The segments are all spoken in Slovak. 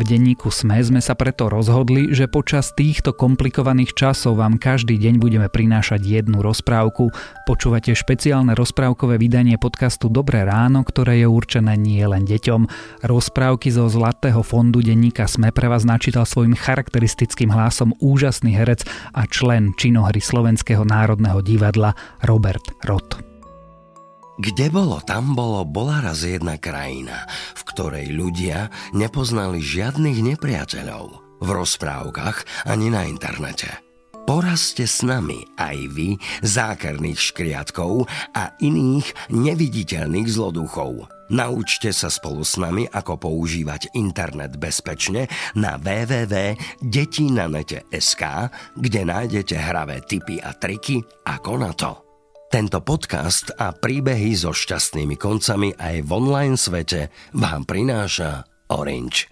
V denníku SME sme sa preto rozhodli, že počas týchto komplikovaných časov vám každý deň budeme prinášať jednu rozprávku. Počúvate špeciálne rozprávkové vydanie podcastu Dobré ráno, ktoré je určené nie len deťom. Rozprávky zo Zlatého fondu denníka SME pre vás načítal svojim charakteristickým hlasom úžasný herec a člen činohry Slovenského národného divadla Robert Roth. Kde bolo, tam bolo, bola raz jedna krajina, v ktorej ľudia nepoznali žiadnych nepriateľov. V rozprávkach ani na internete. Porazte s nami aj vy zákerných škriatkov a iných neviditeľných zloduchov. Naučte sa spolu s nami, ako používať internet bezpečne na www.detinanete.sk, kde nájdete hravé tipy a triky, ako na to. Tento podcast a príbehy so šťastnými koncami aj v online svete vám prináša Orange.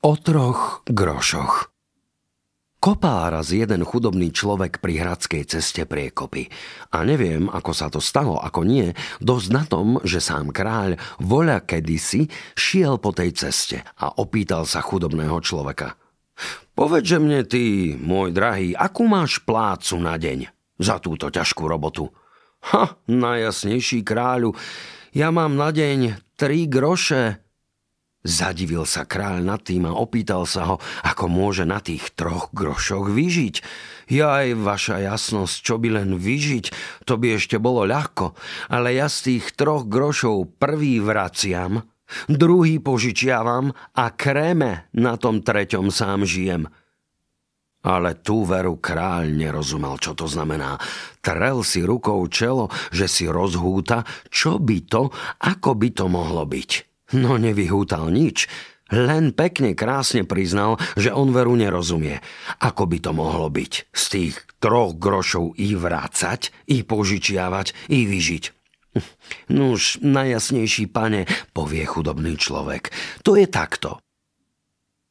O troch grošoch. Kopal raz jeden chudobný človek pri hradskej ceste priekopy. A neviem, ako sa to stalo, ako nie, dosť na tom, že sám kráľ voľa kedysi šiel po tej ceste a opýtal sa chudobného človeka. Povedže mne ty, môj drahý, akú máš plácu na deň? Za túto ťažkú robotu. Ha, najjasnejší kráľu, ja mám na deň 3 groše. Zadivil sa kráľ nad tým a opýtal sa ho, ako môže na tých 3 grošoch vyžiť. Jaj, vaša jasnosť, čo by len vyžiť, to by ešte bolo ľahko, ale ja z tých 3 grošov prvý vraciam, druhý požičiavam a kréme na tom 3. sám žijem. Ale tú veru kráľ nerozumel, čo to znamená. Trel si rukou čelo, že si rozhúta, čo by to, ako by to mohlo byť. No nevyhútal nič, len pekne krásne priznal, že on veru nerozumie. Ako by to mohlo byť? Z tých 3 grošov i vrácať, i požičiavať, i vyžiť. Nuž, najjasnejší pane, povie chudobný človek, to je takto.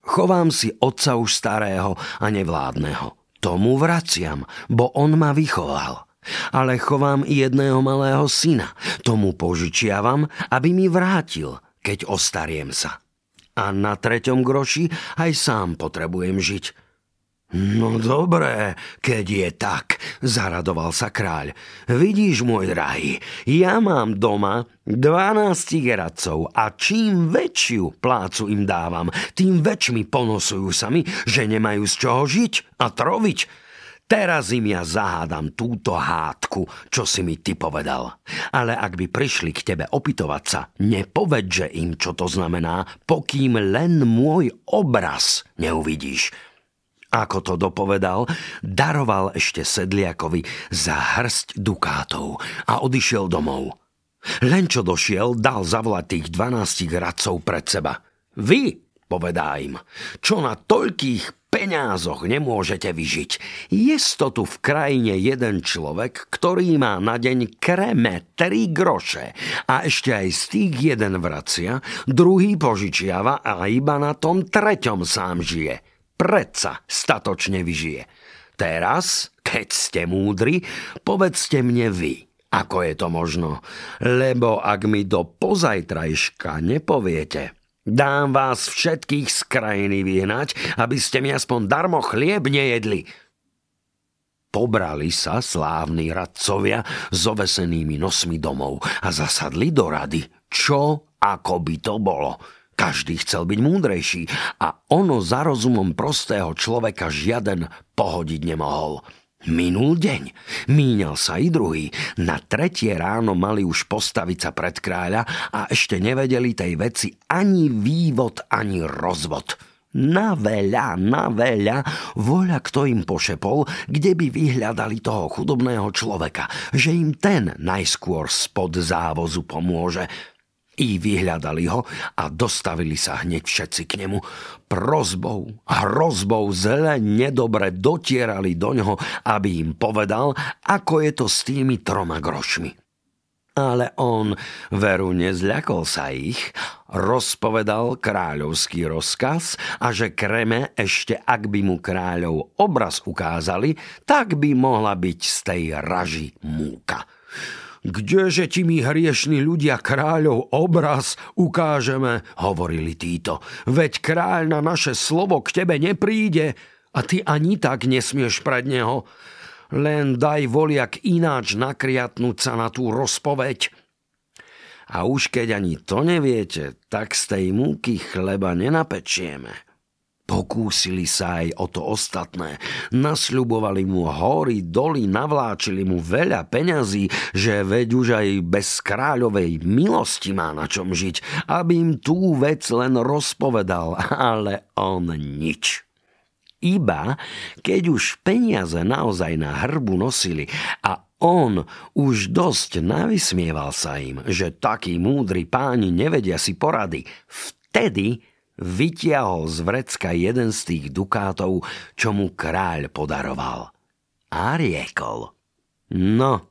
Chovám si otca už starého a nevládneho. Tomu vraciam, bo on ma vychoval. Ale chovám i jedného malého syna. Tomu požičiavam, aby mi vrátil, keď ostariem sa. A na 3. groši aj sám potrebujem žiť. No dobré, keď je tak, zaradoval sa kráľ. Vidíš, môj drahý, ja mám doma 12 radcov a čím väčšiu plácu im dávam, tým väčšmi ponosujú sami, že nemajú z čoho žiť a troviť. Teraz im ja zahádam túto hádku, čo si mi ty povedal. Ale ak by prišli k tebe opytovať sa, nepovedže im, čo to znamená, pokým len môj obraz neuvidíš. Ako to dopovedal, daroval ešte sedliakovi za hrsť dukátov a odišiel domov. Len čo došiel, dal zavolať tých 12 radcov pred seba. Vy, povedá im, čo na toľkých peňázoch nemôžete vyžiť. Jesto tu v krajine jeden človek, ktorý má na deň kreme 3 groše a ešte aj z tých jeden vracia, druhý požičiava a iba na tom 3. sám žije. Predsa statočne vyžije. Teraz, keď ste múdri, povedzte mne vy, ako je to možno. Lebo ak mi do pozajtrajška nepoviete, dám vás všetkých z krajiny vyhnať, aby ste mi aspoň darmo chlieb nejedli. Pobrali sa slávni radcovia s ovesenými nosmi domov a zasadli do rady, čo ako by to bolo. Každý chcel byť múdrejší a ono za rozumom prostého človeka žiaden pohodiť nemohol. Minul deň, míňal sa i druhý, na 3. ráno mali už postaviť sa pred kráľa a ešte nevedeli tej veci ani vývod, ani rozvod. Na veľa, voľa kto im pošepol, kde by vyhľadali toho chudobného človeka, že im ten najskôr spod závozu pomôže. I vyhľadali ho a dostavili sa hneď všetci k nemu. Prosbou, hrozbou zle nedobre dotierali do ňoho, aby im povedal, ako je to s tými 3 grošmi. Ale on veru nezľakol sa ich, rozpovedal kráľovský rozkaz a že kreme ešte ak by mu kráľov obraz ukázali, tak by mohla byť z tej raži múka. Kdeže ti my hriešni ľudia kráľov obraz ukážeme, hovorili títo, veď kráľ na naše slovo k tebe nepríde a ty ani tak nesmieš pred neho. Len daj voliak ináč nakriatnúť sa na tú rozpoveď. A už keď ani to neviete, tak z tej múky chleba nenapečieme. Pokúsili sa aj o to ostatné. Nasľubovali mu hory, doly, navláčili mu veľa peňazí, že veď už aj bez kráľovej milosti má na čom žiť, aby im tú vec len rozpovedal, ale on nič. Iba keď už peniaze naozaj na hrbu nosili a on už dosť navysmieval sa im, že takí múdri páni nevedia si porady, vtedy vytiahol z vrecka jeden z tých dukátov, čo mu kráľ podaroval. A riekol: No,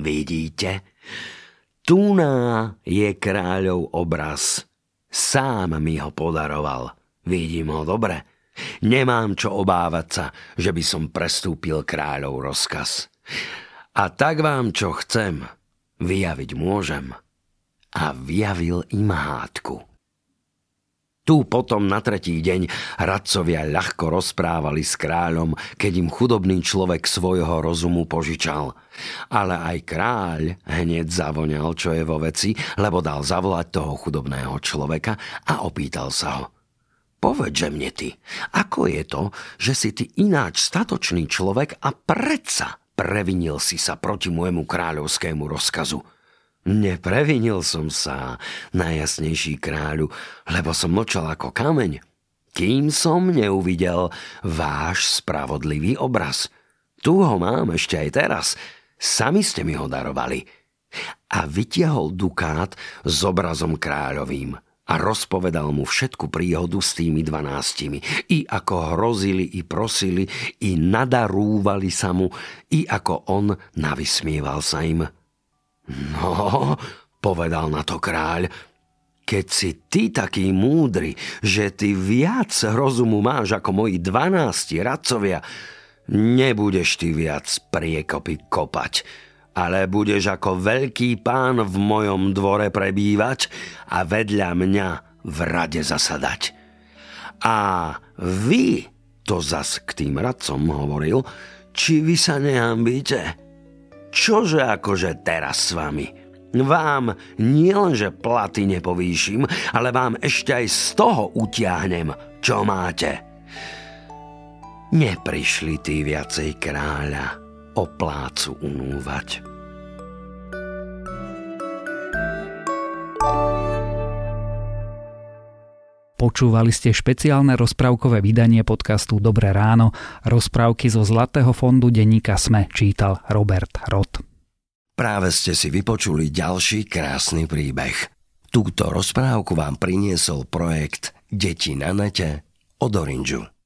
vidíte, tuná je kráľov obraz. Sám mi ho podaroval. Vidím ho dobre. Nemám čo obávať sa, že by som prestúpil kráľov rozkaz. A tak vám, čo chcem, vyjaviť môžem. A vyjavil im hádku. Tu potom na tretí deň radcovia ľahko rozprávali s kráľom, keď im chudobný človek svojho rozumu požičal. Ale aj kráľ hneď zavonial, čo je vo veci, lebo dal zavolať toho chudobného človeka a opýtal sa ho: Povedže mne ty, ako je to, že si ty ináč statočný človek a predsa previnil si sa proti môjmu kráľovskému rozkazu? Neprevinil som sa, najjasnejší kráľu, lebo som mlčal ako kameň, kým som neuvidel váš spravodlivý obraz. Tu ho mám ešte aj teraz, sami ste mi ho darovali. A vytiahol dukát s obrazom kráľovým. A rozpovedal mu všetku príhodu s tými 12, i ako hrozili i prosili, i nadarúvali sa mu, i ako on navysmieval sa im. No, povedal na to kráľ, keď si ty taký múdry, že ty viac rozumu máš ako moji 12 radcovia, nebudeš ty viac priekopy kopať, ale budeš ako veľký pán v mojom dvore prebývať a vedľa mňa v rade zasadať. A vy, to zas k tým radcom hovoril, či vy sa nehambíte? Čože akože teraz s vami? Vám nielenže platy nepovýšim, ale vám ešte aj z toho utiahnem, čo máte. Neprišli tí viacej kráľa o plácu unúvať. Počúvali ste špeciálne rozprávkové vydanie podcastu Dobré ráno. Rozprávky zo Zlatého fondu denníka SME čítal Robert Roth. Práve ste si vypočuli ďalší krásny príbeh. Túto rozprávku vám priniesol projekt Deti na nete od Orangeu.